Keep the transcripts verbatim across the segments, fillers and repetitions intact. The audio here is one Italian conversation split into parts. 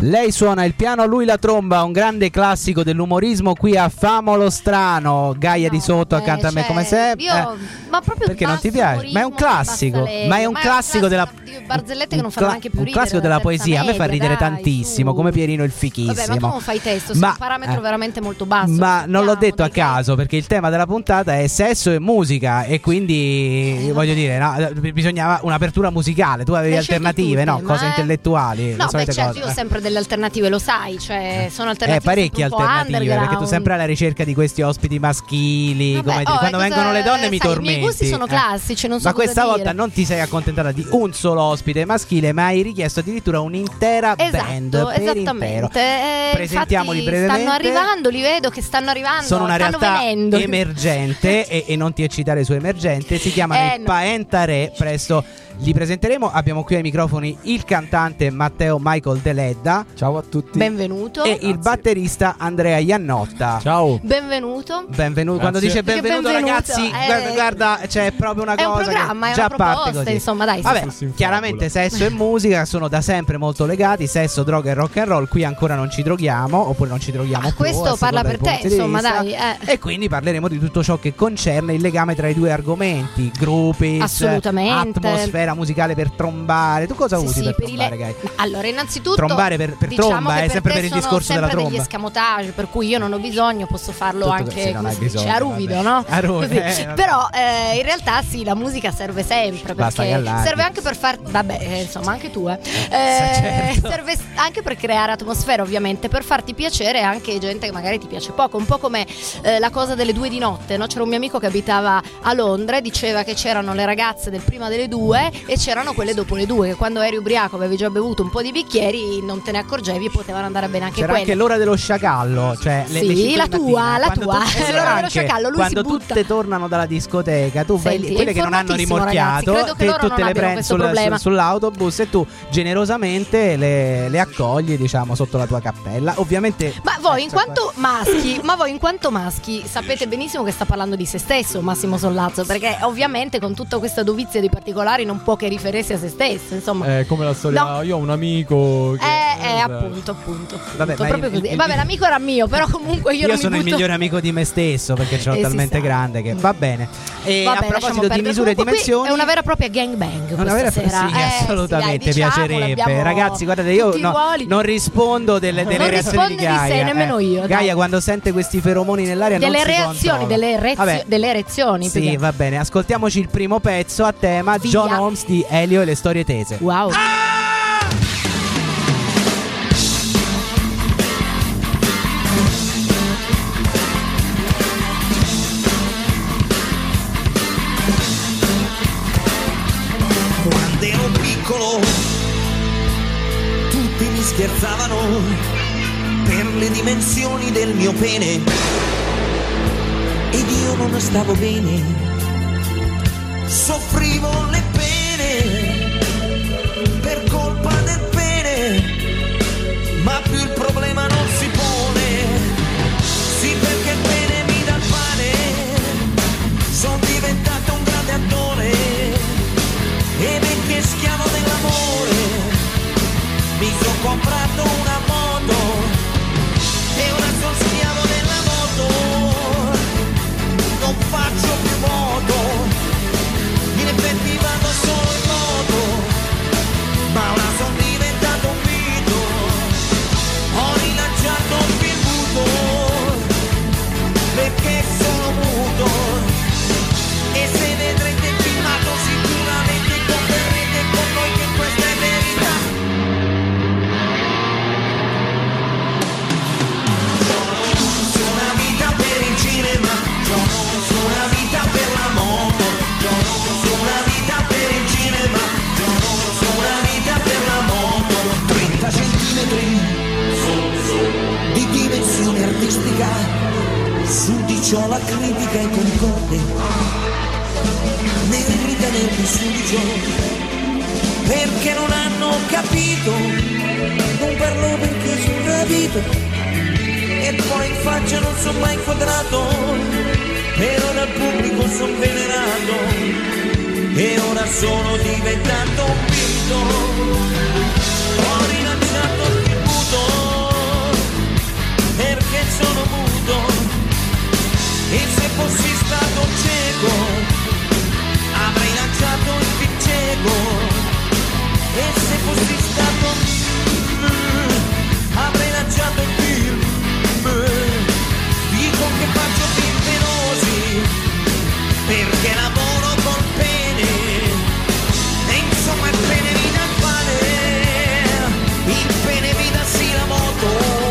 Lei suona il piano, lui la tromba, un grande classico dell'umorismo qui a Famolo Strano. Gaia no, di Sotto accanto eh, a me, cioè, come sempre. Io, eh, ma proprio perché non ti piace? Ma è un classico, ma è un ma classico è della barzellette che non fanno neanche più ridere. Un classico della poesia, media, a me fa ridere dai, tantissimo, su. Come Pierino il fichissimo. Vabbè, ma tu non fai testo, ma, sei un parametro eh, veramente molto basso. Ma non l'ho detto a caso, perché il tema della puntata è sesso e musica e quindi eh, voglio dire, no, bisognava un'apertura musicale, tu avevi alternative, no, cose intellettuali, le solite cose. Io sempre delle alternative, lo sai, cioè sono alternative, eh, parecchie alternative, perché tu sempre alla ricerca di questi ospiti maschili. Vabbè, come oh, dire, quando cosa, vengono le donne sai, mi tormenti. I miei gusti sono classici, eh. non so. Ma questa dire. volta non ti sei accontentata di un solo ospite maschile, ma hai richiesto addirittura un'intera esatto, band per esattamente. Eh, Presentiamoli brevemente. Stanno arrivando, li vedo che stanno arrivando. Sono una stanno realtà venendo. emergente e, e non ti eccitare su emergente. Si chiamano eh, il no. Pentarei, presto li presenteremo. Abbiamo qui ai microfoni il cantante Matteo Michael Deledda. Ciao a tutti. Benvenuto. E grazie. Il batterista Andrea Iannotta. Ciao. Benvenuto. Benvenuto. Grazie. Quando dice benvenuto, benvenuto ragazzi, eh, guarda, guarda, c'è proprio una cosa. È un programma, che è già una proposta, parte così. Insomma, dai. Vabbè, chiaramente sesso e musica sono da sempre molto legati, sesso, droga e rock and roll. Qui ancora non ci droghiamo, oppure non ci droghiamo ah, più. Questo parla per te, insomma, dai. Eh. E quindi parleremo di tutto ciò che concerne il legame tra i due argomenti, gruppi, atmosfera musicale per trombare. Tu cosa sì, usi sì, per, per trombare, le... Allora, innanzitutto trombare per, per diciamo tromba per è sempre per il discorso della tromba. Sono sempre degli escamotage, per cui io non ho bisogno, posso farlo tutto anche così, a ruvido, no? A ruvido, eh, però eh, in realtà sì, la musica serve sempre perché serve anche per far vabbè, eh, insomma, anche tu, eh. Eh, certo. Serve anche per creare atmosfera, ovviamente, per farti piacere anche gente che magari ti piace poco, un po' come eh, la cosa delle due di notte, no? C'era un mio amico che abitava a Londra e diceva che c'erano le ragazze del prima delle due e c'erano quelle dopo le due, che quando eri ubriaco avevi già bevuto un po' di bicchieri, non te ne accorgevi e potevano andare bene anche c'era quelle. C'era anche l'ora dello sciacallo, cioè le, sì, le la tua, mattina, la tua tu, l'ora dello sciacallo, lui quando si butta. Tutte tornano dalla discoteca, tu fai lì, quelle che non hanno rimorchiato, ragazzi, che te, tu te le prendi sul, sull'autobus e tu generosamente le, le accogli, diciamo, sotto la tua cappella. Ovviamente Ma voi in quanto maschi, ma voi in quanto maschi sapete benissimo che sta parlando di se stesso Massimo Sollazzo, perché ovviamente con tutta questa dovizia di particolari non può che riferirsi a se stesso, insomma. Eh, come la storia, no. io ho un amico che... Eh, eh, eh appunto, appunto, appunto Vabbè, proprio il, così. Il, Vabbè, l'amico era mio, però comunque io, io non sono mi butto... il migliore amico di me stesso, perché ce l'ho talmente grande che va bene. E Vabbè, a proposito di misure e dimensioni, è una vera e propria gangbang questa vera... sera. Sì, eh, assolutamente, sì, dai, diciamo, piacerebbe. Ragazzi, guardate, io no, non rispondo delle, delle non reazioni di Gaia. Non rispondo di sé, nemmeno io. Gaia dai. quando sente questi feromoni nell'aria delle non reazioni, delle erezioni. Sì, va bene, ascoltiamoci il primo pezzo a tema, John Holmes di Elio e le storie tese. Wow. Ah! Quando ero piccolo tutti mi scherzavano per le dimensioni del mio pene ed io non stavo bene. Soffrivo le pene per colpa del pene, ma più il problema non si pone. Sì, perché il pene mi dà il pane, sono diventato un grande attore e perché schiavo dell'amore mi sono comprato una moto e ora sono schiavo della moto, non faccio più moto. Vado solo in moto, ma ora sono diventato un mito. Ho rilanciato il tributo, perché sono muto. E se vedrete filmato sicuramente converrete con noi che questa è verità. C'ho una vita per il cinema, c'ho una vita per la moto, c'ho una vita per il cinema, sono una vita per la moto. Trenta centimetri di dimensione artistica, su di ciò la critica è concorde, né ride né su di ciò, perché non hanno capito, non parlo perché sono gravito, e poi in faccia non sono mai quadrato, e ora al pubblico sono venerato. E ora sono diventato un mito, ho rilanciato il tributo, cieco, avrei lanciato il piccego, e se fossi stato mm, avrei lanciato il film. Mm, dico che faccio film penosi perché lavoro col pene, e insomma il pene mi dà il pane, il pene mi dà sì la moto.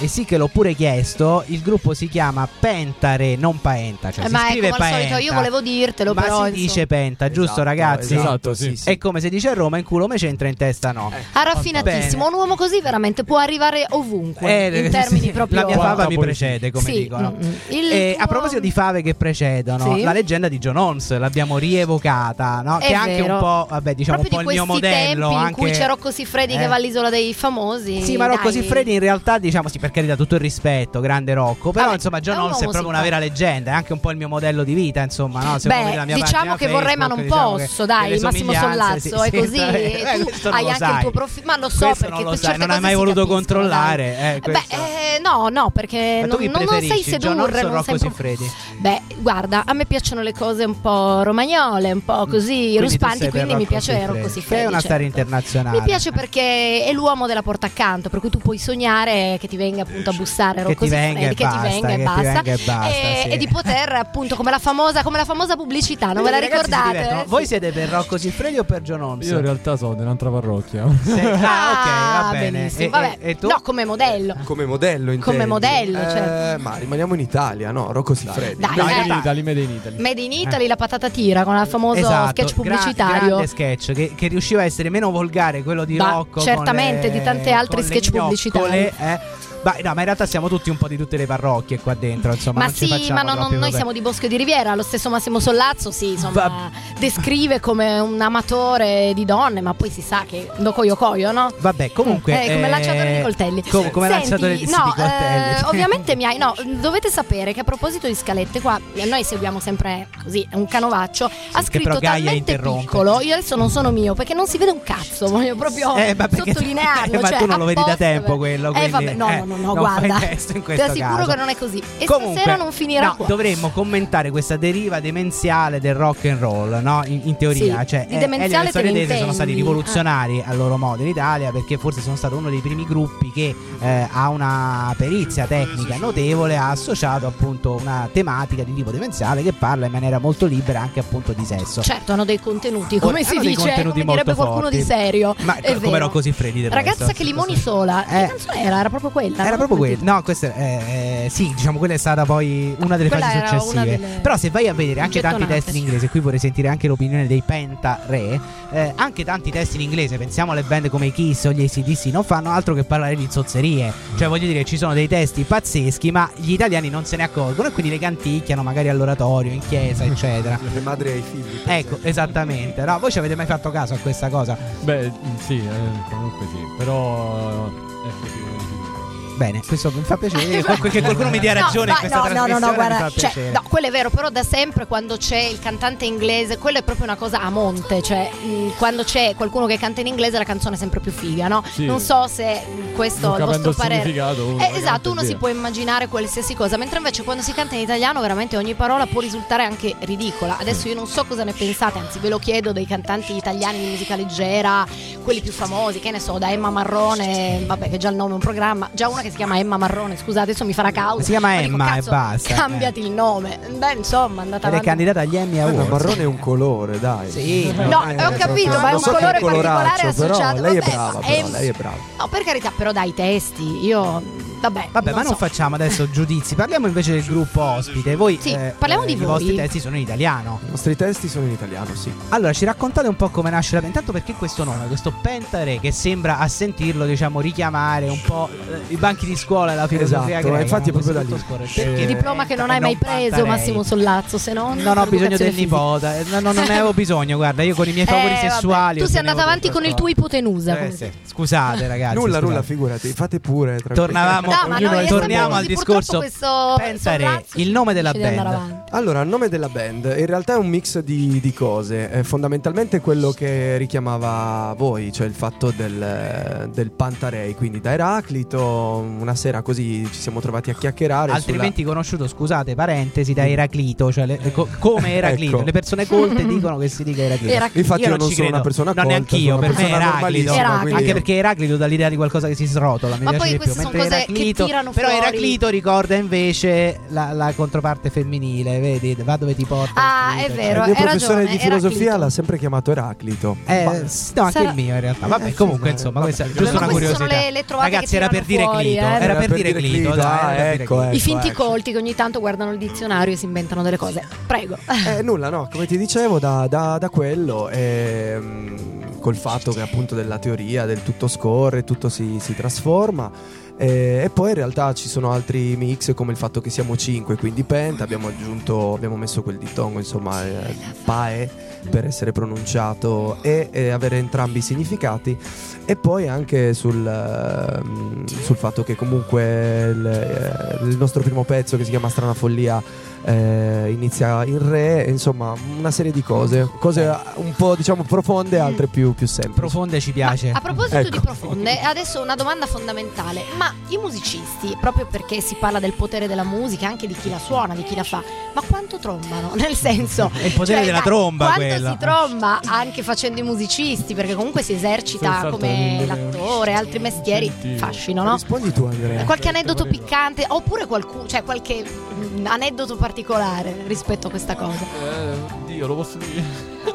E sì che l'ho pure chiesto, il gruppo si chiama Pentarei, non Paenta, cioè eh si ma scrive ecco, ma Paenta. Ma al solito io volevo dirtelo, ma però si insomma. Dice Penta, giusto esatto, ragazzi? Esatto, sì, sì. È come si dice a Roma, in culo me c'entra, in testa no. Eh, Arraffinatissimo, un uomo così veramente può arrivare ovunque, eh, in termini sì, proprio. La mia fava mi precede, come sì, dicono. Mm, e tuo... A proposito di fave che precedono, sì. La leggenda di John Holmes l'abbiamo rievocata, no? È che è anche un po', vabbè, diciamo proprio un po' il mio modello. Tempi anche... in cui c'è Rocco Siffredi eh. che va all'Isola dei Famosi. Sì, ma Rocco Siffredi in realtà, diciamo, si carità, tutto il rispetto, grande Rocco, però vabbè, insomma John Holmes è proprio una vera leggenda, è anche un po' il mio modello di vita, insomma, no? Secondo beh, la mia diciamo che Facebook, vorrei ma non diciamo posso, dai, Massimo Sollazzo sì, è così, eh, tu hai anche sai. Il tuo profilo, ma lo so questo perché non lo sai, non hai mai voluto capiscono, controllare, eh, beh, eh, no, no, perché non, non sei sedurre, non sei Siffredi. Beh, guarda, a me piacciono le cose un po' romagnole, un po' così ruspanti, quindi mi piace Rocco Siffredi. È una storia internazionale. Mi piace perché è l'uomo della porta accanto, per cui tu puoi sognare che ti venga appunto a bussare Rocco Siffredi, che ti venga e basta, e, basta, e, sì. e di poter appunto come la famosa come la famosa pubblicità, non ve la ricordate? Eh? Voi siete per Rocco Siffredi o per John Holmes? Io in realtà sono di un'altra parrocchia. Sì. Ah, ah ok, va bene. E, vabbè. E, e tu? No, come modello. Come modello intendi. Come modello, cioè. Eh, ma rimaniamo in Italia, no? Rocco Siffredi. Dai, dai, dai, eh. in Italy, Made in Italy. Made in Italy, eh. la patata tira con il famoso esatto. sketch pubblicitario. Gra- grande sketch che, che riusciva a essere meno volgare quello di bah, Rocco. Certamente le, di tanti altri sketch pubblicitari. Eh. Bah, no, ma in realtà siamo tutti un po' di tutte le parrocchie qua dentro, insomma. Ma non sì, ci ma no, no, noi siamo di Bosco e di Riviera. Lo stesso Massimo Sollazzo si sì, insomma va- descrive come un amatore di donne, ma poi si sa che lo coio coio, no? Vabbè, comunque eh, come eh... lanciatore di coltelli. Com- come senti, lanciatore di, no, di coltelli. Eh, ovviamente mi hai no, dovete sapere che a proposito di scalette qua noi seguiamo sempre così un canovaccio sì, ha scritto talmente piccolo. Io adesso non sono mio perché non si vede un cazzo, voglio proprio eh, sottolinearlo, eh, ma cioè, tu non lo vedi da tempo quello, quindi eh, vabbè, no, eh. No, no, no, guarda, ti assicuro che non è così. E comunque, stasera non finirà no, qua. Dovremmo commentare questa deriva demenziale del rock and roll, no? In, in teoria, sì, cioè, di demenziale eh, te le tese sono stati rivoluzionari ah. al loro modo in Italia, perché forse sono stato uno dei primi gruppi che eh, ha una perizia tecnica notevole, ha associato appunto una tematica di tipo demenziale che parla in maniera molto libera anche appunto di sesso. Certo, hanno dei contenuti, come o, si dice, come direbbe qualcuno forti. Di serio. Ma è come ero così freddi del Ragazza resto, che limoni sola, eh. Che canzone era? Era proprio quella. Era proprio quello. No, questa eh, eh, sì, diciamo quella è stata poi una delle quella fasi successive. Delle... Però se vai a vedere anche tanti testi in inglese, qui vorrei sentire anche l'opinione dei Pentarei, eh, anche tanti testi in inglese, pensiamo alle band come i Kiss o gli A C D C, non fanno altro che parlare di zozzerie. Cioè voglio dire, ci sono dei testi pazzeschi, ma gli italiani non se ne accorgono e quindi le canticchiano magari all'oratorio, in chiesa, eccetera. Le madri ai figli. Ecco, esattamente. No, voi ci avete mai fatto caso a questa cosa? Beh, sì, eh, comunque sì, però eh, bene, questo mi fa piacere che qualcuno mi dia ragione no, in questa no, trasmissione no, no, guarda, cioè, no, quello è vero, però da sempre quando c'è il cantante inglese, quello è proprio una cosa a monte, cioè mh, quando c'è qualcuno che canta in inglese la canzone è sempre più figa, no? Sì. Non so se questo è il vostro parere. Uno eh, esatto, uno via. Si può immaginare qualsiasi cosa, mentre invece quando si canta in italiano veramente ogni parola può risultare anche ridicola. Adesso io non so cosa ne pensate, anzi ve lo chiedo dei cantanti italiani di musica leggera, quelli più famosi, che ne so, da Emma Marrone, vabbè che già il nome è un programma, già una che si chiama Emma Marrone, scusate, adesso mi farà causa. Si chiama ma Emma dico, cazzo, e basta. Cambiati eh. il nome. Beh, insomma, andata avanti. È candidata agli Emmy Awards. Marrone è un colore, dai. Sì. No, eh, ho capito, ma è un so colore particolare associato. Lei, vabbè, è brava, però, ehm... lei è brava. No, per carità, però dai, testi, io... Vabbè, Vabbè non ma so. non facciamo adesso giudizi. Parliamo invece del gruppo ospite. Voi, sì, eh, parliamo eh, di i voi. vostri testi sono in italiano. I nostri testi sono in italiano, sì. Allora, ci raccontate un po' come nasce la... Intanto perché questo nome, questo Pentarei, che sembra a sentirlo, diciamo, richiamare un po' i banchi di scuola e la filosofia esatto, greca. Infatti no? è proprio da lì. Perché il diploma che non hai mai preso, Pentarei. Massimo Sollazzo, se non... Non ho bisogno del nipote. No, non ne avevo bisogno, guarda, io con i miei favori eh, sessuali... Tu sei andato avanti con il tuo ipotenusa. Eh, sì. Scusate, ragazzi. Nulla, scusate. nulla, figurati. Fate pure, tornavamo. No, ma noi torniamo al discorso Pentarei, il nome della band. Allora, il nome della band in realtà è un mix di, di cose, è fondamentalmente quello che richiamava voi, cioè il fatto del, del Pentarei. Quindi da Eraclito, una sera così ci siamo trovati a chiacchierare, altrimenti sulla... conosciuto, scusate, parentesi, da Eraclito, cioè le, co, come Eraclito. Ecco. Le persone colte dicono che si dica Eraclito, Eraclito. Infatti io, io non sono credo. una persona colta, non neanch'io, per me Eraclito, Eraclito. Anche perché Eraclito dà l'idea di qualcosa che si srotola, mi ma piace poi queste più. Sono mentre cose Eraclito, che tirano però fuori. Eraclito ricorda invece la, la controparte femminile, vedi, va dove ti porta. Ah, è vero, il mio professore di filosofia l'ha sempre chiamato Eraclito. Eh, no, sarà... anche il mio in realtà. Vabbè, comunque, insomma, questa è giusto una curiosità. Le, le Ragazzi, era per dire fuori, Clito, eh. era, era per dire Clito. Clito ah, era ecco, per dire. Ecco, I finti ecco. colti che ogni tanto guardano il dizionario e si inventano delle cose. Prego. Eh, nulla, no, come ti dicevo, da, da, da quello. Ehm, col fatto che appunto della teoria del tutto scorre, tutto si, si trasforma. E poi in realtà ci sono altri mix, come il fatto che siamo cinque, quindi penta, abbiamo aggiunto, abbiamo messo quel dittongo, insomma, eh, pae per essere pronunciato e, e avere entrambi i significati. E poi anche sul, eh, sul fatto che comunque il, eh, il nostro primo pezzo, che si chiama Strana Follia, eh, inizia in re. Insomma, una serie di cose, cose un po', diciamo, profonde, altre più, più semplici. Profonde ci piace. Ma a proposito ecco. di profonde, adesso una domanda fondamentale. Ma Ma i musicisti, proprio perché si parla del potere della musica, anche di chi la suona, di chi la fa, ma quanto trombano? Nel senso, è il potere cioè, della dai, tromba quanto quella. si tromba anche facendo i musicisti, perché comunque si esercita come l'attore, altri mestieri, fascino, no? Rispondi tu, Andrea. Qualche aneddoto piccante, oppure qualcuno, cioè qualche mh, aneddoto particolare rispetto a questa cosa. Eh, Dio, lo posso dire?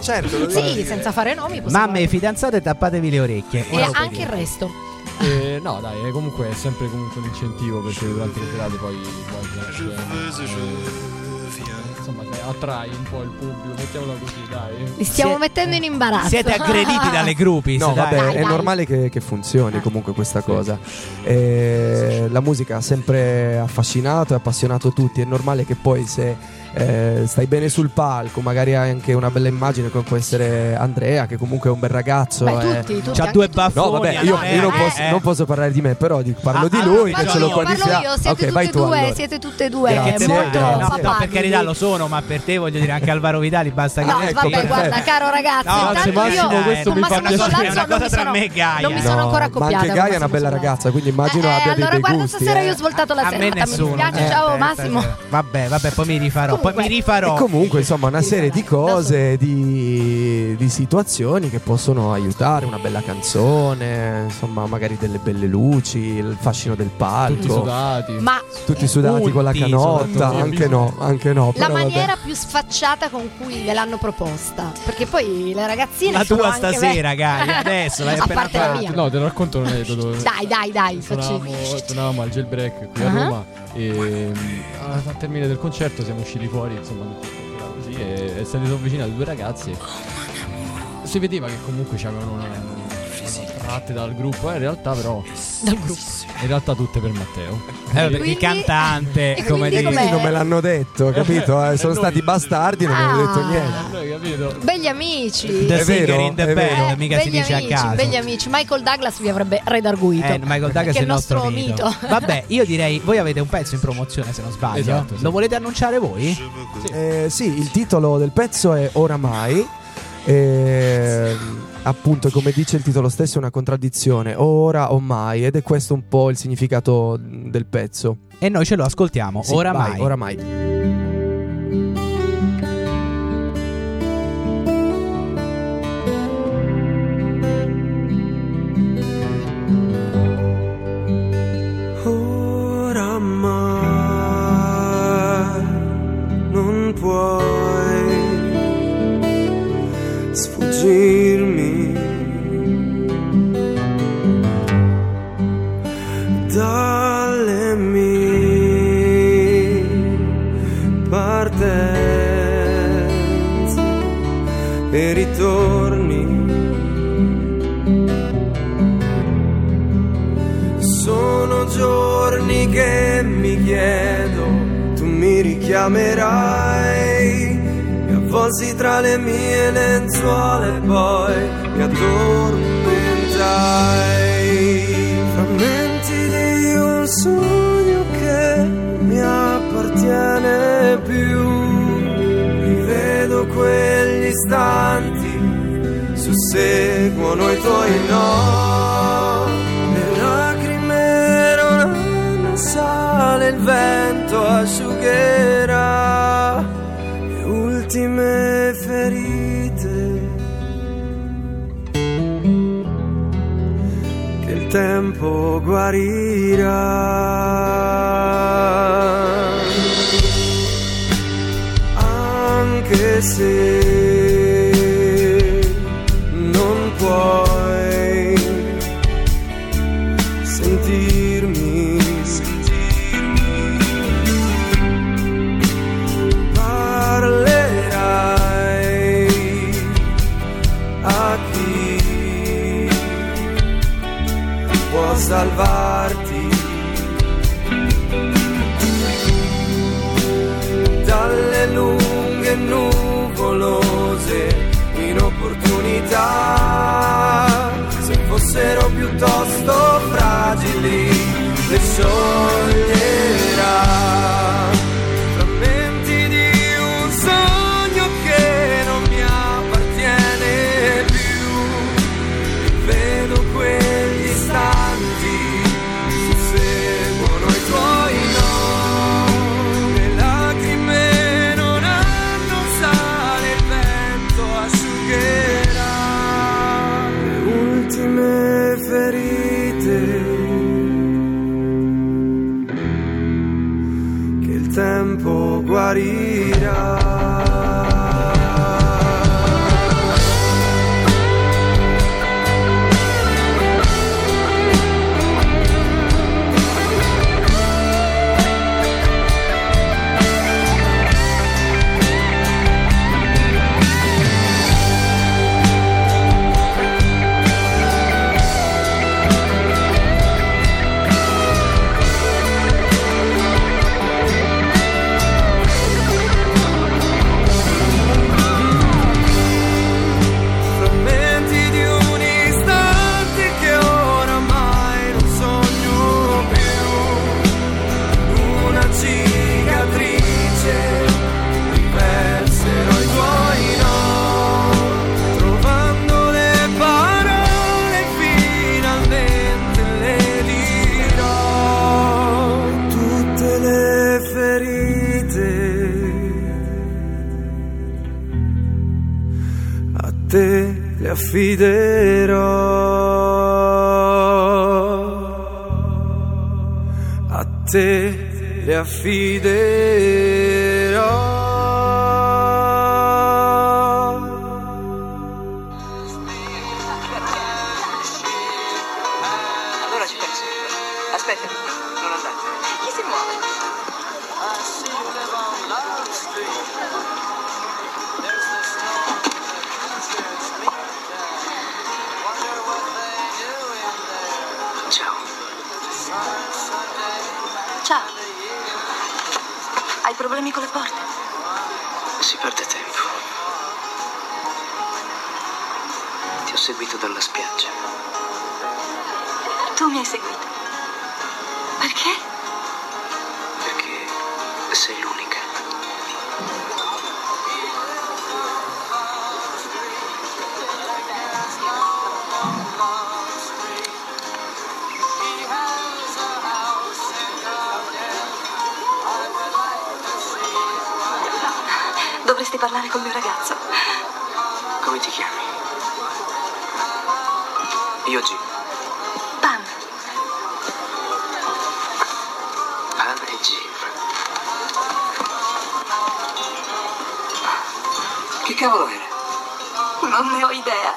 Certo, lo sì, senza fare nomi. Mamme e fidanzate, tappatevi le orecchie. E anche dire. il resto. Eh, no dai, comunque è sempre comunque un incentivo, perché durante le serate poi, poi eh, insomma, attrai un po' il pubblico, mettiamola così, dai. Li stiamo Siete, mettendo in imbarazzo. Siete aggrediti dalle gruppi. No vabbè, dai, è dai. normale che, che funzioni comunque questa cosa. eh, La musica ha sempre affascinato e appassionato tutti. È normale che poi se... Eh, stai bene sul palco, magari hai anche una bella immagine, come può essere Andrea, che comunque è un bel ragazzo. Beh, tutti, tutti, c'ha due baffoni. No vabbè, io, io non, posso, eh. non posso parlare di me, però parlo ah, di lui, che ce l'ho qua di fianco. Ok, vai tu allora. Siete tutte e due, grazie, è molto grazie. Papà, no, no, per carità, lo sono, ma per te voglio dire anche Alvaro Vitali, basta che no, ecco, vabbè, perfetto. Guarda, caro ragazzo, no, intanto Massimo, io questo mi fa piacere, una cosa tra me e Gaia. Non mi sono ancora accoppiata. Ma anche Gaia è una bella ragazza, quindi immagino abbia dei gusti. Allora guarda, stasera io ho svoltato la serata, mi dispiace, ciao Massimo. Vabbè, vabbè, poi mi rifarò. Poi mi rifarò. E comunque, insomma, una serie di cose, di, di situazioni che possono aiutare. Una bella canzone, insomma, magari delle belle luci, il fascino del palco. Tutti sudati, ma tutti sudati Tutti, con la canotta. Anche no, anche no. La maniera vabbè. più sfacciata con cui ve l'hanno proposta, perché poi le ragazzine... La tua stasera, ragazzi, adesso l'hai appena fatta. La mia. No, te lo racconto un aneddoto. Dai, dai, dai, facciamo. Tornavamo al jailbreak qui uh-huh. a Roma, e al termine del concerto siamo usciti fuori, insomma, così, e, e se ne sono vicini a due ragazze. Si vedeva che comunque c'avevano una, una tratte dal gruppo, eh, in realtà però dal gruppo. In realtà tutte per Matteo. Eh, quindi, il cantante, come dire, non me l'hanno detto, capito? Eh, sono stati bastardi, non ah, mi hanno detto niente. Noi, capito? Begli amici. The è vero, in the è vero. Eh, mica si dice amici, a caso. Begli amici. Michael Douglas vi avrebbe redarguito. Eh, Michael Douglas è il nostro, nostro mito. mito. Vabbè, io direi, voi avete un pezzo in promozione, se non sbaglio. Esatto, sì. Lo volete annunciare voi? Sì. Eh, sì, il titolo del pezzo è Oramai. E, appunto, come dice il titolo stesso, è una contraddizione, ora o mai, ed è questo un po' il significato del pezzo. E noi ce lo ascoltiamo, sì, oramai. Vai, oramai. Oh. dalle mie partenze e ritorni. Sono giorni che mi chiedo, tu mi richiamerai, mi avvolsi tra le mie lenzuola e poi mi addormentai. Frammenti di un sogno che mi appartiene più, rivedo quegli istanti, susseguono i tuoi no, le lacrime non hanno sale, il vento asciugherà le ultime ferite che il tempo guarirà. Anche se non puoi sentirmi, sentirmi, parlerai a chi può salvarti dalle lunghe nuvolose inopportunità, se fossero piuttosto fragili le scioglierà. Frammenti di un sogno che non mi appartiene più, vedo quegli istanti, susseguono i tuoi no, le lacrime non hanno sale, il vento asciugherà le ultime ferite che il tempo guarirà. Affiderò a te, le affiderò. Allora ci penso. Aspetta, non andare. Chi si muove? Ciao. Hai problemi con le porte? Si perde tempo. Ti ho seguito dalla spiaggia. Tu mi hai seguito? Perché? Perché sei l'unica. Dovresti parlare col mio ragazzo. Come ti chiami? Io Jim. Pam. Pam e Jim. Che cavolo era? Non ne ho idea.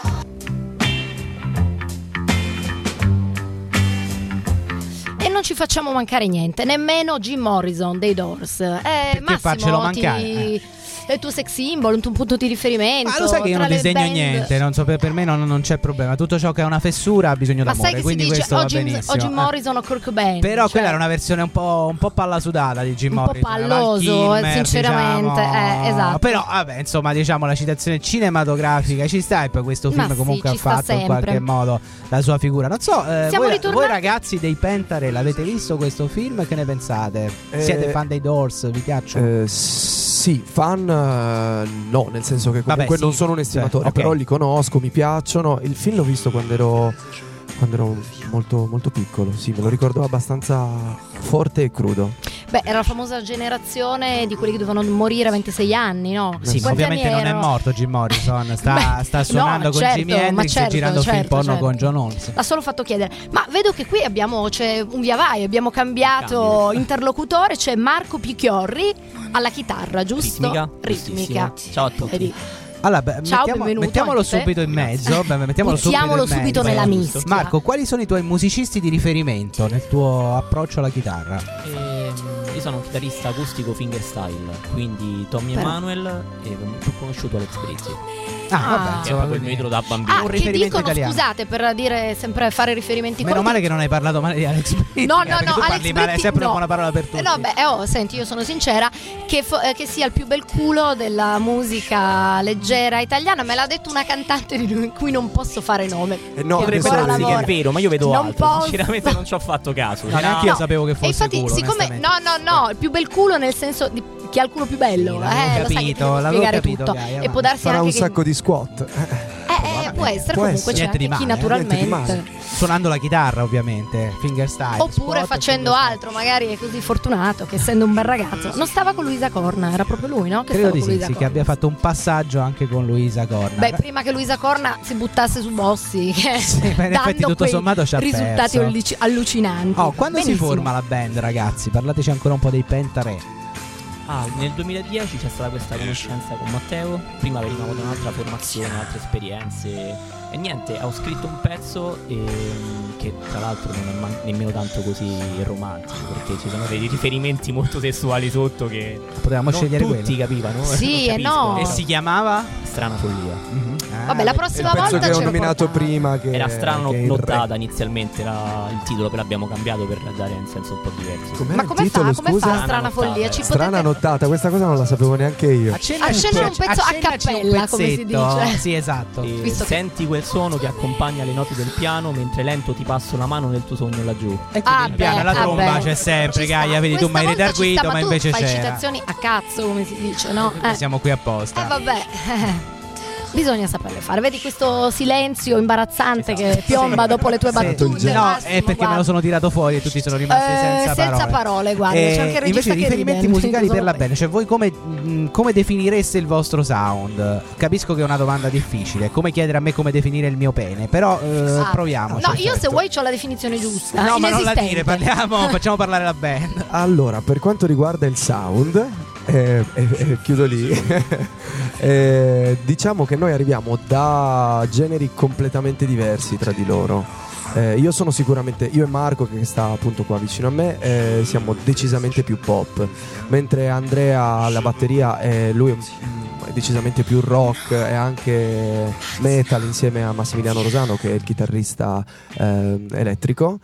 E non ci facciamo mancare niente, nemmeno Jim Morrison dei Doors. Eh, Perché farcelo mancare? Ti... È il tuo sex symbol, un tuo punto di riferimento. Ma lo sai che io non disegno band. niente, non so, per, per me non, non c'è problema. Tutto ciò che è una fessura ha bisogno d'amore. Ma sai che quindi si dice o Jim Morrison o Kurt Cobain. Però cioè... quella era una versione un po', un po' palla sudata di Jim Morrison. Un po' palloso, Kimmer, sinceramente, diciamo. eh, esatto. Però vabbè, insomma, diciamo, la citazione cinematografica ci sta, e poi questo film Ma comunque sì, ha fatto sempre. in qualche modo la sua figura. Non so, eh, voi, voi ragazzi dei Pentarei l'avete visto questo film? Che ne pensate? Eh, Siete fan dei Doors? Vi piacciono? Eh, sì, fan uh, no, nel senso che comunque Vabbè, sì, non sono un estimatore, cioè, okay. però li conosco, mi piacciono. Il film l'ho visto quando ero, quando ero molto, molto piccolo, sì, me lo ricordo abbastanza forte e crudo. Beh, era la famosa generazione di quelli che dovevano morire a ventisei anni, no? Sì, Quanti ovviamente non è morto Jim Morrison, sta, Beh, sta suonando no, con certo, Jimmy Hendrix certo, e girando certo, film porno certo. con John Holmes. L'ha solo fatto chiedere. Ma vedo che qui abbiamo, c'è un via vai, abbiamo cambiato Cambio. interlocutore, c'è Marco Picchiorri alla chitarra, giusto? Ritmica. Ritmica. Sì, sì. Ciao a tutti. Allora, beh, Ciao, mettiamo, mettiamolo subito in mezzo. Beh, mettiamolo mettiamolo subito, in subito mezzo. nella mischia. Marco, quali sono i tuoi musicisti di riferimento nel tuo approccio alla chitarra? Eh, io sono un chitarrista acustico fingerstyle, quindi Tommy Emmanuel e più conosciuto Alex Brizio. Ah, ah vabbè, insomma, quel mio idolo da bambino. Ah, un che dicono, italiano. Scusate, per dire sempre fare riferimenti. Meno male che non hai parlato male di Alex Brizio. No, no, no, Alex Brizio è sempre no. una buona parola per tutti. No, beh, oh, senti, io sono sincera che, fo- che sia il più bel culo della musica leggera italiana, me l'ha detto una cantante di cui non posso fare nome. Eh no, che è vero, ma io vedo non altro. Posso. Sinceramente non ci ho fatto caso. No, no. Neanche io sapevo che fosse. E infatti, culo, siccome no, no, no, il più bel culo nel senso di chi ha il culo più bello. Sì, eh, capito, lo sai, spiegare capito, tutto. Gaia, e può darsi sarà anche un sacco che... di squat. Eh, eh, può essere, può comunque essere. C'è anche di male, chi naturalmente suonando la chitarra, ovviamente, fingerstyle. Oppure facendo altro, magari è così fortunato che essendo un bel ragazzo non stava con Luisa Corna, era proprio lui, no? Che credo di sì, sì, che abbia fatto un passaggio anche con Luisa Corna. Beh, prima che Luisa Corna si buttasse su Bossi, che sì, in effetti tutto sommato ci ha risultati perso. allucinanti. Oh, quando Benissimo. si forma la band, ragazzi? Parlateci ancora un po' dei Pentarei. Ah, nel duemiladieci c'è stata questa conoscenza con Matteo. Prima venivamo da un'altra formazione, altre esperienze. E niente, ho scritto un pezzo e, che tra l'altro non è man- nemmeno tanto così romantico, perché ci sono dei riferimenti molto sessuali sotto che potevamo scegliere quello. Tutti capivano. Sì e no. E si chiamava Strana follia. Mm-hmm. Ah, Vabbè, la prossima volta che ce l'ho nominato prima che era strano che nottata inizialmente era il titolo, però l'abbiamo cambiato per dare un senso un po' diverso. Com'era Ma come titolo, fa? Come fa Strana, strana follia? Ci strana potete... nottata, questa cosa non la sapevo neanche io. Accenna Accenna un pezzo a cappella, come si dice. Sì, esatto. E senti quel suono che accompagna le note del piano mentre lento ti passo la mano nel tuo sogno laggiù. E ah, il piano, la tromba ah, c'è sempre, Gaia, vedi tu mai ritarguito, ma invece c'è. Fai citazioni a cazzo, come si dice, no? Siamo qui apposta. Eh vabbè. Bisogna saperle fare. Vedi questo silenzio imbarazzante esatto. che piomba sì. dopo le tue battute. No, Massimo, è perché guarda. me lo sono tirato fuori e tutti sono rimasti eh, senza, senza parole. Senza parole, guarda. Eh, c'è anche il regista invece che riferimenti ride, musicali per la band. Cioè, voi come, mh, come definireste il vostro sound? Capisco che è una domanda difficile. Come chiedere a me come definire il mio pene? Però eh, ah. proviamoci. No, io certo. se vuoi c'ho la definizione giusta. No, ma non la dire. Parliamo, facciamo parlare la band. Allora, per quanto riguarda il sound. Eh, eh, eh, chiudo lì. eh, diciamo che noi arriviamo da generi completamente diversi tra di loro. eh, io sono sicuramente io e Marco, che sta appunto qua vicino a me, eh, siamo decisamente più pop, mentre Andrea alla batteria eh, lui è decisamente più rock e anche metal, insieme a Massimiliano Rosano, che è il chitarrista eh, elettrico.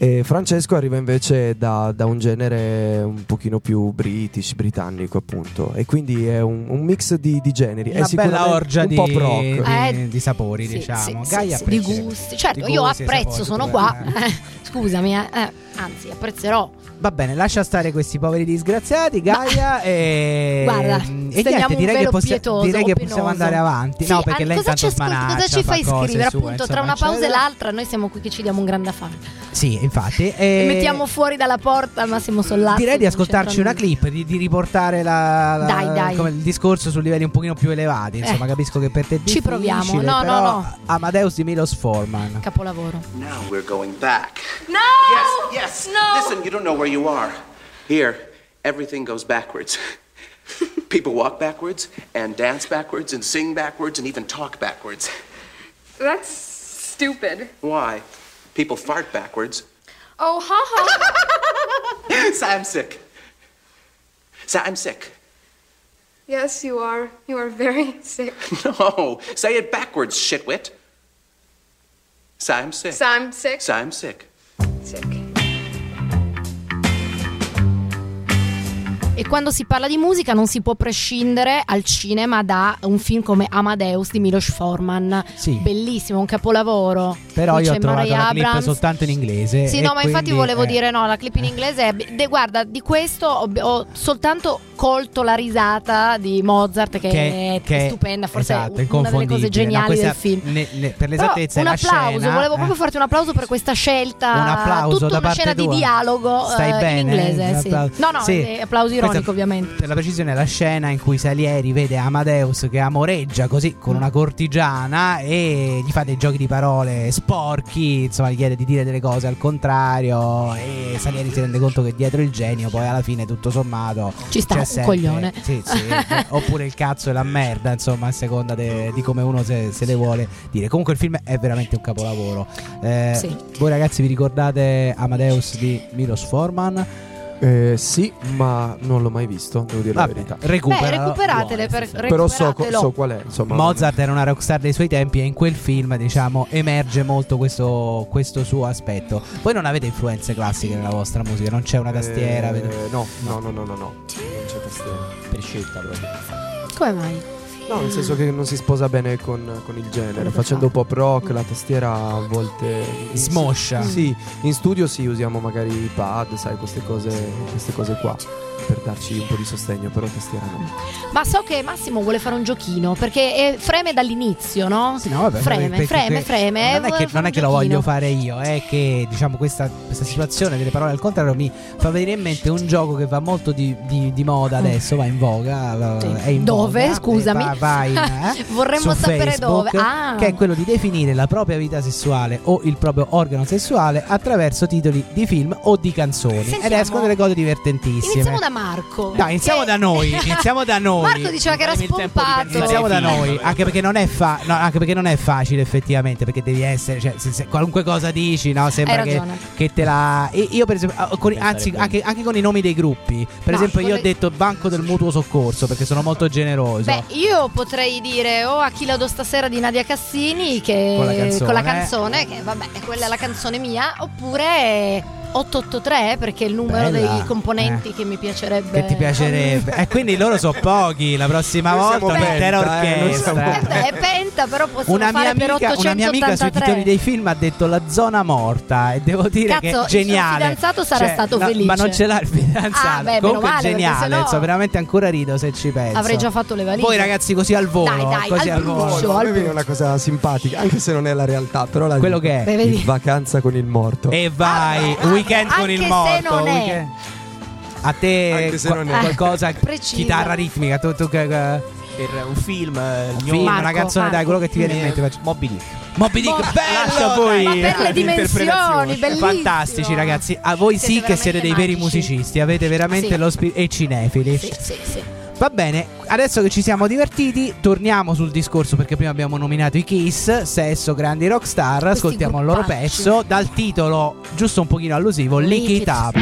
E Francesco arriva invece da, da un genere un pochino più british, britannico appunto, e quindi è un, un mix di, di generi. Una è bella orgia un di, pop rock. Di, eh, di sapori, sì, diciamo sì, Gaia sì, di gusti, certo, di io gusti apprezzo, sapori, sono qua eh. scusami, eh, anzi apprezzerò. Va bene, lascia stare questi poveri disgraziati, Gaia. Ma, e guarda, e niente, direi che, possi- pietoso, direi che possiamo andare avanti. Sì, no, perché an- lei cosa, tanto smanaccia, cosa ci fai fa scrivere? Sue, appunto, insomma, tra una pausa e l'altra, noi siamo qui che ci diamo un grande affare. Sì, infatti. E... e mettiamo fuori dalla porta Massimo Sollazzo. Direi di ascoltarci una clip, di, di riportare la, la, dai, dai. Come, il discorso su livelli un pochino più elevati. Insomma, eh. capisco che per te è difficile. Ci proviamo. No, no, no. Amadeus di Miloš Forman. Capolavoro. Now we're going back. No! Yes, yes. No. Listen, you don't know where you are. Here, everything goes backwards. People walk backwards and dance backwards and sing backwards and even talk backwards. That's stupid. Why? People fart backwards. Oh, haha. So I'm sick. So I'm sick. Yes, you are. You are very sick. No, say it backwards, shitwit. So I'm sick. So I'm sick. So I'm sick. Sick. E quando si parla di musica non si può prescindere al cinema da un film come Amadeus di Miloš Forman, sì. Bellissimo, un capolavoro. Però dice, io ho trovato Mary la clip Abrams. Soltanto in inglese. Sì, no, ma infatti volevo eh. dire no, la clip in inglese è... De, guarda, di questo ho, ho soltanto colto la risata di Mozart che, che, è, che è stupenda, forse esatto, è una delle cose geniali no, del film. Ne, ne, per l'esattezza però, è un applauso, scena, volevo eh. proprio farti un applauso per questa scelta. Un applauso tutta da una parte scena tua. Di dialogo stai uh, bene, in inglese, eh, sì. No, no, sì. eh, applauso ironico. Questa, ovviamente. Per la precisione è la scena in cui Salieri vede Amadeus che amoreggia così con una cortigiana e gli fa dei giochi di parole sporchi, insomma gli chiede di dire delle cose al contrario e Salieri si rende conto che dietro il genio poi alla fine tutto sommato ci sta un sempre, coglione sì, sì, oppure il cazzo e la merda, insomma a seconda de, di come uno se, se le vuole dire. Comunque il film è veramente un capolavoro, eh, sì. Voi ragazzi vi ricordate Amadeus di Miloš Forman? Eh, sì, ma non l'ho mai visto, devo dire. Vabbè, la verità. Recupera, Beh, recuperatele buone, per, però so, so qual è, insomma. Mozart era una rockstar dei suoi tempi e in quel film, diciamo, emerge molto questo, questo suo aspetto. Voi non avete influenze classiche nella vostra musica? Non c'è una tastiera? Eh, no, no, no, no, no, no. Non c'è tastiera. Per scelta proprio. Come mai? No, nel senso che non si sposa bene con, con il genere. Facendo pop rock la tastiera a volte smoscia. Sì, in studio sì, usiamo magari i pad, sai, queste cose, queste cose qua per darci un po' di sostegno, però tastiera no. Ma so che Massimo vuole fare un giochino perché freme dall'inizio, no? Sì, no vabbè, freme, freme, freme. Non è che, non è che lo voglio fare io, è che diciamo questa, questa situazione delle parole al contrario mi fa venire in mente un gioco che va molto di, di, di moda adesso, va in voga. Sì. È in Dove? Voga, scusami. Va, Vai, eh? Vorremmo sapere Facebook, dove ah. Che è quello di definire la propria vita sessuale o il proprio organo sessuale attraverso titoli di film o di canzoni. Sentiamo. Ed escono delle cose divertentissime. Iniziamo da Marco. No, iniziamo che... da noi Iniziamo da noi Marco diceva che era spompato. Iniziamo da noi. Anche perché non è, fa... no, anche perché non è facile effettivamente. Perché devi essere cioè, se, se, qualunque cosa dici no, sembra che, che te la e io per esempio con, anzi anche, anche con i nomi dei gruppi. Per no, esempio io le... ho detto Banco del Mutuo Soccorso perché sono molto generoso. Beh, io potrei dire o oh, a chi la do stasera di Nadia Cassini che con la canzone, con la canzone che vabbè quella è la canzone mia, oppure otto otto tre perché è il numero Bella. dei componenti eh. che mi piacerebbe che ti piacerebbe e eh, quindi loro sono pochi la prossima noi volta l'intera orchestra eh, beh, è penta però possono una fare mia amica, per una mia amica sui titoli dei film ha detto La Zona Morta e devo dire Cazzo, che è geniale. Il fidanzato sarà cioè, stato no, felice ma non ce l'ha il fidanzato ah, beh, comunque male, è geniale sennò... so, veramente ancora rido se ci penso avrei già fatto le valigie. Voi ragazzi così al volo dai dai così al, al volo al viene una cosa simpatica anche se non è la realtà però la quello che è in vacanza con il morto e vai Weekend anche con il morto non è. Weekend. A te qual- qualcosa Precisa. Chitarra ritmica tu, tu, per un film, un film Marco, una canzone Marco. Dai quello che ti viene in mente Moby Dick Moby Dick Moby. Bello voi ma per le dimensioni bellissimo. Fantastici ragazzi a voi siete sì che siete dei magici. Veri musicisti avete veramente sì. Lo spirito e cinefili sì sì sì va bene, adesso che ci siamo divertiti torniamo sul discorso perché prima abbiamo nominato i Kiss, sesso, grandi rockstar. Questi ascoltiamo il loro pezzo dal titolo giusto un pochino allusivo Lick It Up.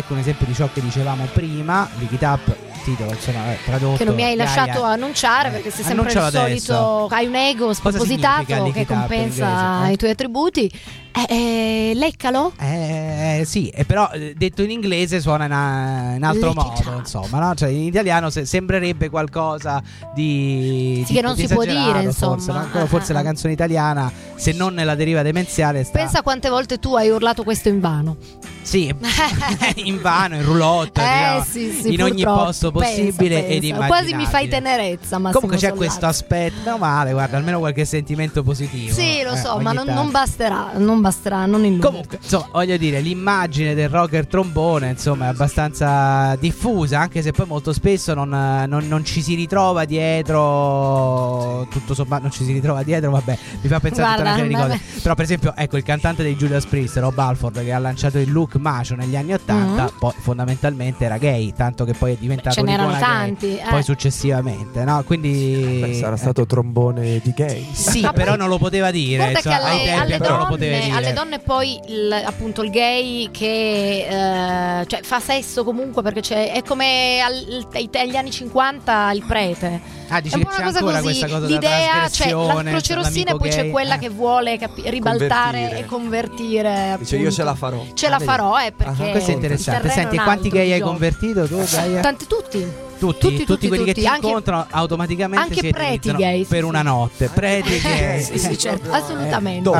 ecco un esempio di ciò che dicevamo prima. Lick It Up, titolo insomma, tradotto, che non mi hai lasciato Gaia, annunciare, eh, perché sei sempre il solito, hai un ego spropositato che compensa eh? i tuoi attributi. Eh, eh, leccalo? Eh, sì, eh, però detto in inglese suona in, in altro Lick modo, insomma, no? Cioè, in italiano se, sembrerebbe qualcosa di, sì, di che non di si può dire, insomma. Forse, ah, forse ah, la canzone italiana, se non nella deriva demenziale, sta... Pensa quante volte tu hai urlato questo invano. Sì, invano, in roulotte, eh, no? sì, sì, in ogni posto possibile, pensa, ed immaginabile. Quasi mi fai tenerezza, ma comunque c'è Sollazzo. Questo aspetto male, guarda, almeno qualche sentimento positivo. Sì, lo so, eh, ma non, non basterà, non basterà, non il comunque insomma, voglio dire, l'immagine del rocker trombone insomma è abbastanza diffusa, anche se poi molto spesso non, non, non ci si ritrova dietro, tutto sommato non ci si ritrova dietro, vabbè, mi fa pensare guarda, tutta una serie di cose. Però per esempio, ecco, il cantante dei Judas Priest, Rob Halford, che ha lanciato il look macio negli anni ottanta, mm-hmm. poi fondamentalmente era gay, tanto che poi è diventato, ce n'erano tanti, eh. poi successivamente, no? Quindi beh, sarà stato trombone di gay, sì, però non lo poteva dire, insomma, alle, ai tempi però non lo poteva dire. Alle donne poi il, appunto il gay che eh, cioè, fa sesso comunque, perché c'è, è come al, agli anni cinquanta il prete. Ah, dici è un po' una cosa così, questa cosa l'idea, cioè la crocerossina, poi gay, c'è quella eh. che vuole capi- ribaltare convertire. e convertire appunto. Dice io ce la farò. Ce ah, la vedi. farò, eh, perché ah, questo è interessante. Senti, quanti gay hai convertito tu? Dai. Tanti, tutti. Tutti, tutti, tutti, tutti quelli tutti, che ti anche, incontrano automaticamente anche si preti gay, per sì, una notte anche preti gay, sì, sì, certo, assolutamente, eh,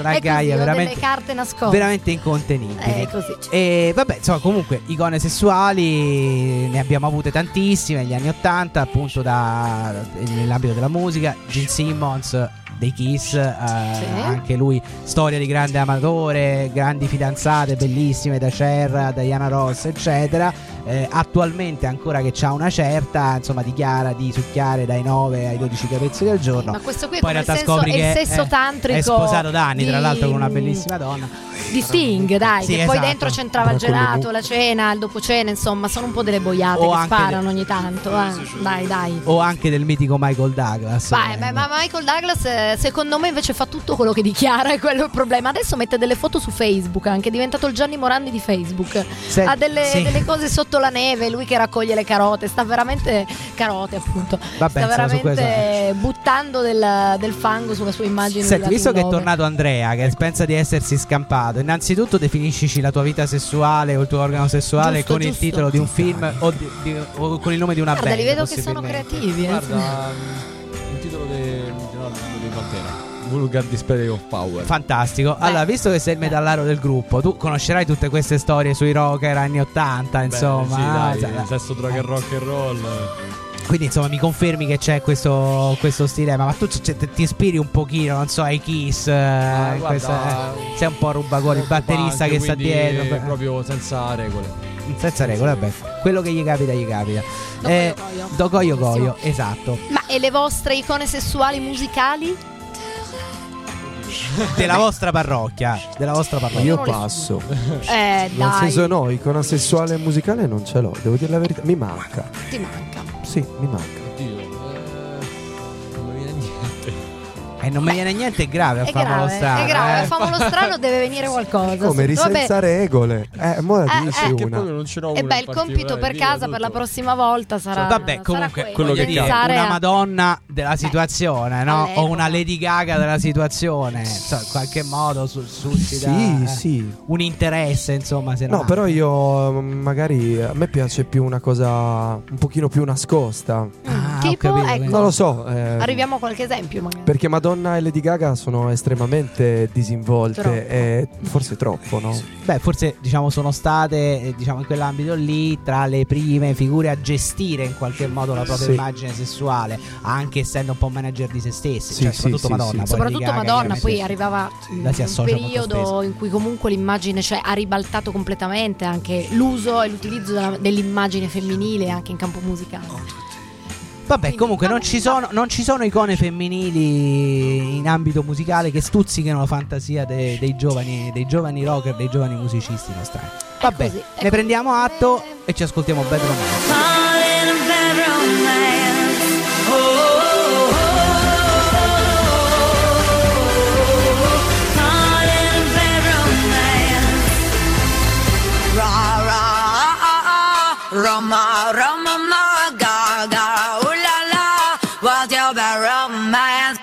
vabbè, Gaia, veramente, carte veramente incontenibili, eh, così. E vabbè, insomma, comunque icone sessuali ne abbiamo avute tantissime negli anni ottanta, appunto da, nell'ambito della musica, Gene Simmons dei Kiss, eh, anche lui storia di grande amatore, grandi fidanzate bellissime da Cher, Diana Ross eccetera. Eh, attualmente ancora che c'ha una certa, insomma, dichiara di succhiare dai nove ai dodici capezzoli al giorno. Ma questo qui è, poi in realtà senso, scopri che il sesso è, tantrico è sposato da anni, di... tra l'altro, con una bellissima donna di Sting, dai, sì, che esatto. poi dentro c'entrava il gelato, la cena, il dopocena, insomma, sono un po' delle boiate o che sparano del... ogni tanto, eh. dai, dai. O anche del mitico Michael Douglas. Vai, ma, ma Michael Douglas, secondo me, invece fa tutto quello che dichiara, è quello il problema. Adesso mette delle foto su Facebook, anche è diventato il Gianni Morandi di Facebook. Senti, ha delle, sì. delle cose sotto la neve, lui che raccoglie le carote, sta veramente carote, appunto. Vabbè, sta veramente buttando del, del fango sulla sua immagine. Senti, visto che è tornato Andrea, che pensa di essersi scampato, innanzitutto definiscici la tua vita sessuale o il tuo organo sessuale, giusto, con giusto. il titolo di un film o, di, di, o con il nome di una band. Guarda, li vedo che sono creativi. Guarda, eh. il titolo del no, di Pantera, Vulgar Display of Power. Fantastico. Beh. Allora, visto che sei il metallaro del gruppo, tu conoscerai tutte queste storie sui rocker anni ottanta, insomma. Beh, sì, dai, cioè, il sesso, droga e rock and roll. Quindi insomma mi confermi che c'è questo, questo stilema. Ma tu c- ti ispiri un pochino, non so, ai Kiss, eh, ah, guarda, questa, eh, sei un po' rubacuore, il batterista che sta dietro, eh, proprio senza regole. Senza regole, vabbè, quello che gli capita gli capita. Do eh, goio goio, esatto. Ma e le vostre icone sessuali musicali? Della vostra parrocchia, della vostra parrocchia. Io passo, eh, dai. Nel senso, no, icona sessuale e musicale non ce l'ho, devo dire la verità, mi manca. Ti manca? Sì, mi manca. Oddio, eh, non mi viene niente. E eh, non Beh, mi viene niente, è grave a famolo strano. È grave, a eh. famolo strano deve venire qualcosa. Come sì, senza regole. Eh, mo la eh, dici eh, una. Non ce l'ho eh, una beh, il compito per casa tutto. Per la prossima volta sarà Vabbè, comunque sarà quello, quello che è una a... Madonna della situazione, beh, no? O una Lady Gaga della situazione. In so, qualche modo suscita sì, eh, sì. un interesse, insomma, se no. No, però io magari a me piace più una cosa un pochino più nascosta. Ah, tipo, capito, ecco. Non lo so. Eh, Arriviamo a qualche esempio magari. Perché Madonna Madonna e Lady Gaga sono estremamente disinvolte, troppo. E forse troppo, no? Beh, forse diciamo sono state, diciamo, in quell'ambito lì tra le prime figure a gestire in qualche modo la propria sì. immagine sessuale, anche essendo un po' manager di se stessi, sì, cioè, soprattutto sì, Madonna. Sì, sì. Poi soprattutto Gaga, Madonna, poi arrivava un periodo in cui comunque l'immagine, cioè, ha ribaltato completamente anche l'uso e l'utilizzo della, dell'immagine femminile anche in campo musicale. Vabbè, comunque non ci sono, non ci sono icone femminili in ambito musicale che stuzzichino la fantasia dei, dei giovani, dei giovani rocker, dei giovani musicisti nostrani. Vabbè, così, ne prendiamo atto e ci ascoltiamo Bad Romance. Ra ra Roma, Roma, ma, ga, ga, ooh la la, what's your bad romance?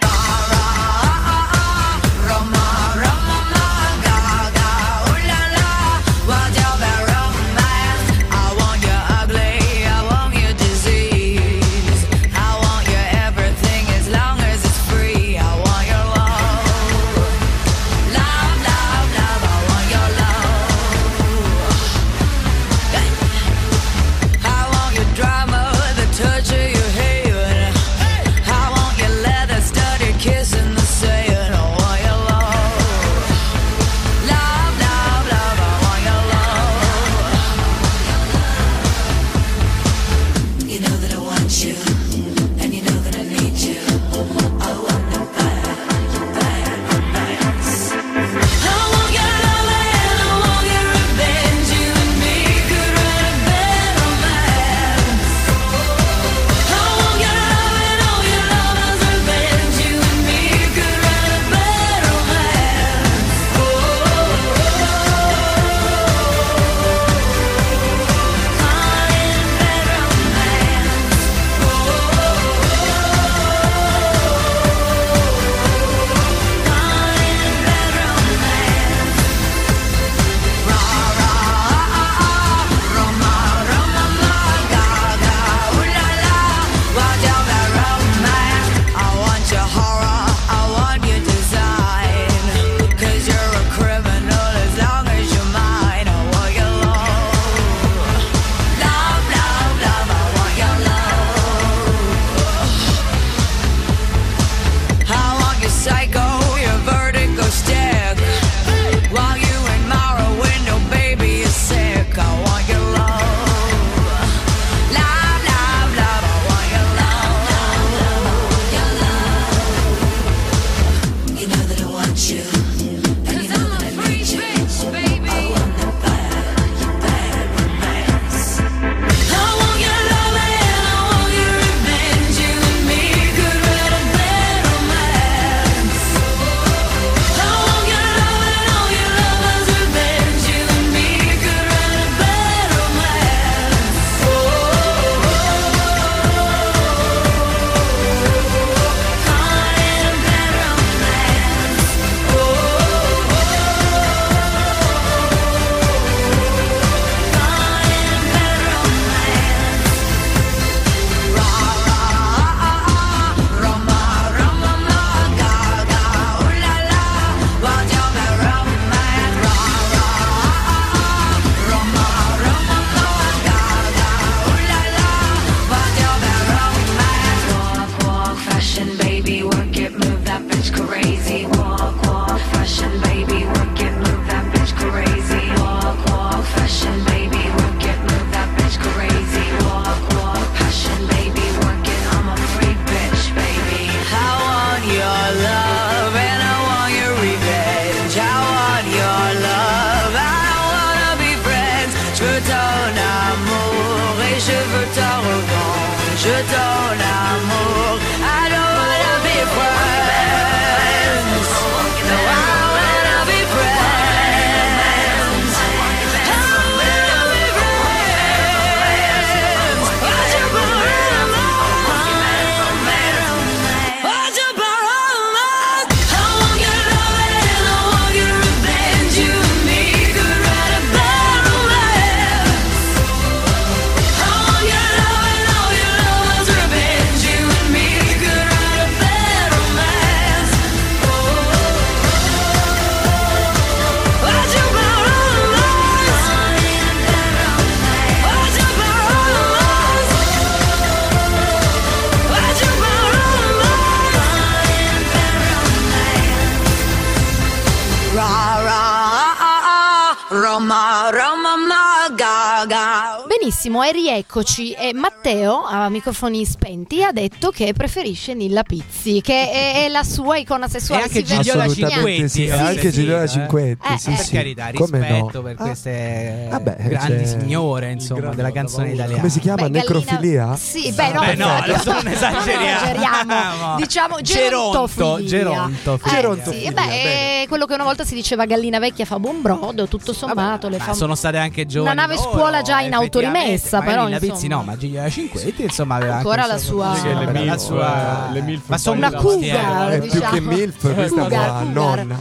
E rieccoci, e Matteo a microfoni spenti ha detto che preferisce Nilla Pizzi, che è, è la sua icona sessuale. E anche Giulia Cinquetti, sì, sì, anche Giulia Cinquetti, eh, sì, eh, sì, per carità, rispetto, no, per queste ah, vabbè, grandi signore, insomma, grande della canzone italiana. Come si chiama? Beh, necrofilia? Gallina... Sì, beh, no, beh, no, no, adesso non esageriamo. No, diciamo gerontofilia. Gerontofilia. Gerontofilia. Eh, sì, beh, quello che una volta si diceva gallina vecchia fa buon brodo, tutto sommato. Vabbè, le fam... sono state anche giovani. Una nave scuola parola già in autorimessa, però Navizzi, no, ma Giulia Cinquetti insomma aveva ancora la sua, la sua, ma sono una cougar, più che milf, questa la nonna.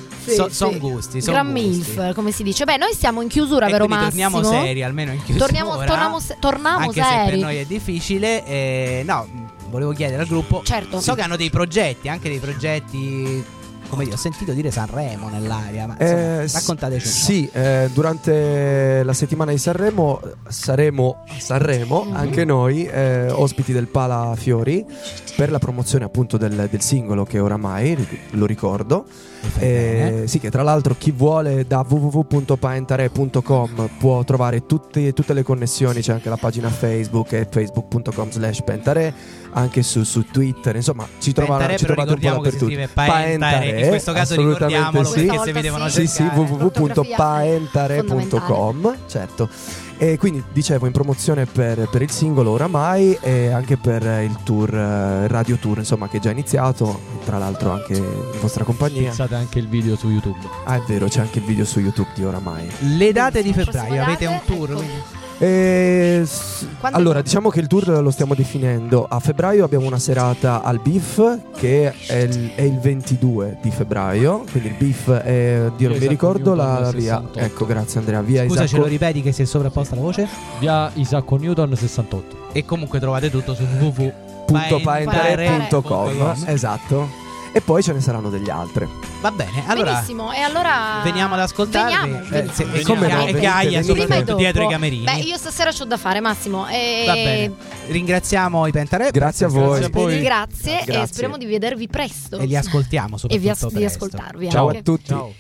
Sono gusti, gran milf, come si dice. Beh, noi siamo in chiusura, vero Massimo? Torniamo seri, almeno in chiusura. Torniamo torniamo seri. Anche se per noi è difficile, no. Volevo chiedere al gruppo, certo. So che hanno dei progetti, anche dei progetti, come dire, ho sentito dire Sanremo nell'aria, ma insomma, eh, raccontateci un sì, po'. Eh, durante la settimana di Sanremo saremo a Sanremo, mm-hmm, anche noi eh, ospiti del Pala Fiori per la promozione appunto del, del singolo che oramai lo ricordo, eh, sì, che tra l'altro chi vuole da w w w punto pentarei punto com può trovare tutti, tutte le connessioni, c'è anche la pagina Facebook e facebook punto com slash pentarei, anche su, su Twitter, insomma ci trovate, ci trovate un po' dappertutto. Pentarei, in questo caso ricordiamolo, sì, perché se vi devono sì, cercare sì, w w w punto pentarei punto com, certo. E quindi dicevo in promozione per, per il singolo oramai e anche per il tour, eh, radio tour insomma, che è già iniziato, tra l'altro anche in vostra compagnia. Pensate anche il video su YouTube. Ah, è vero, c'è anche il video su YouTube di oramai. Le date di febbraio, avete un tour? Ecco. Quindi... Eh, s- allora diciamo che il tour lo stiamo definendo. A febbraio abbiamo una serata al B I F, che è il, è il ventidue di febbraio. Quindi il B I F è, Dio, non mi ricordo la, la via. Ecco, grazie Andrea. Via Scusa Isacco... ce lo ripeti che si è sovrapposta la voce. Via Isacco Newton sessantotto. E comunque trovate tutto su w w w punto paentare punto com. Esatto. E poi ce ne saranno degli altri. Va bene, allora, benissimo. E allora veniamo ad ascoltarvi. Veniamo, eh, se, veniamo. E come no, venite, Gaia, venite dietro i camerini. Beh, io stasera c'ho da fare, Massimo. E... Va bene. Ringraziamo i Pentarei. Grazie a voi. Grazie, grazie, grazie, grazie. E speriamo di vedervi presto. E li ascoltiamo soprattutto. E vi as- presto. di ascoltarvi. Ciao anche a tutti. Ciao.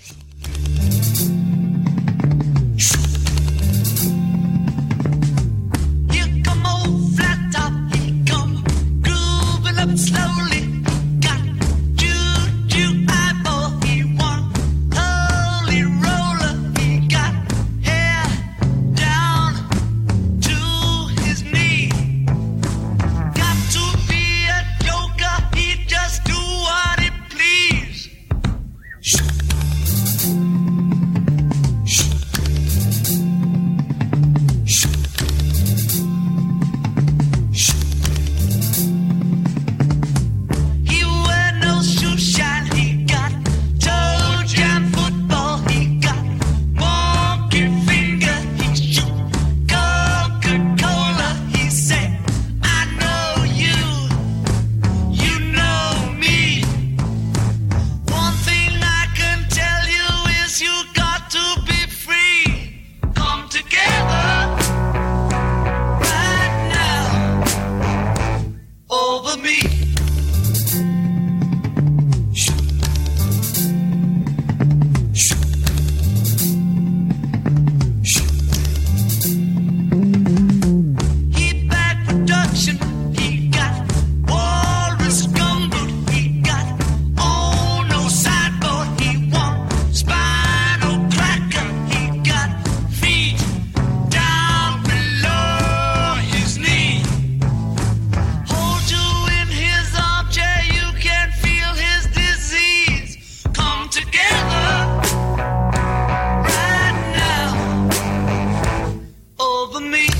Me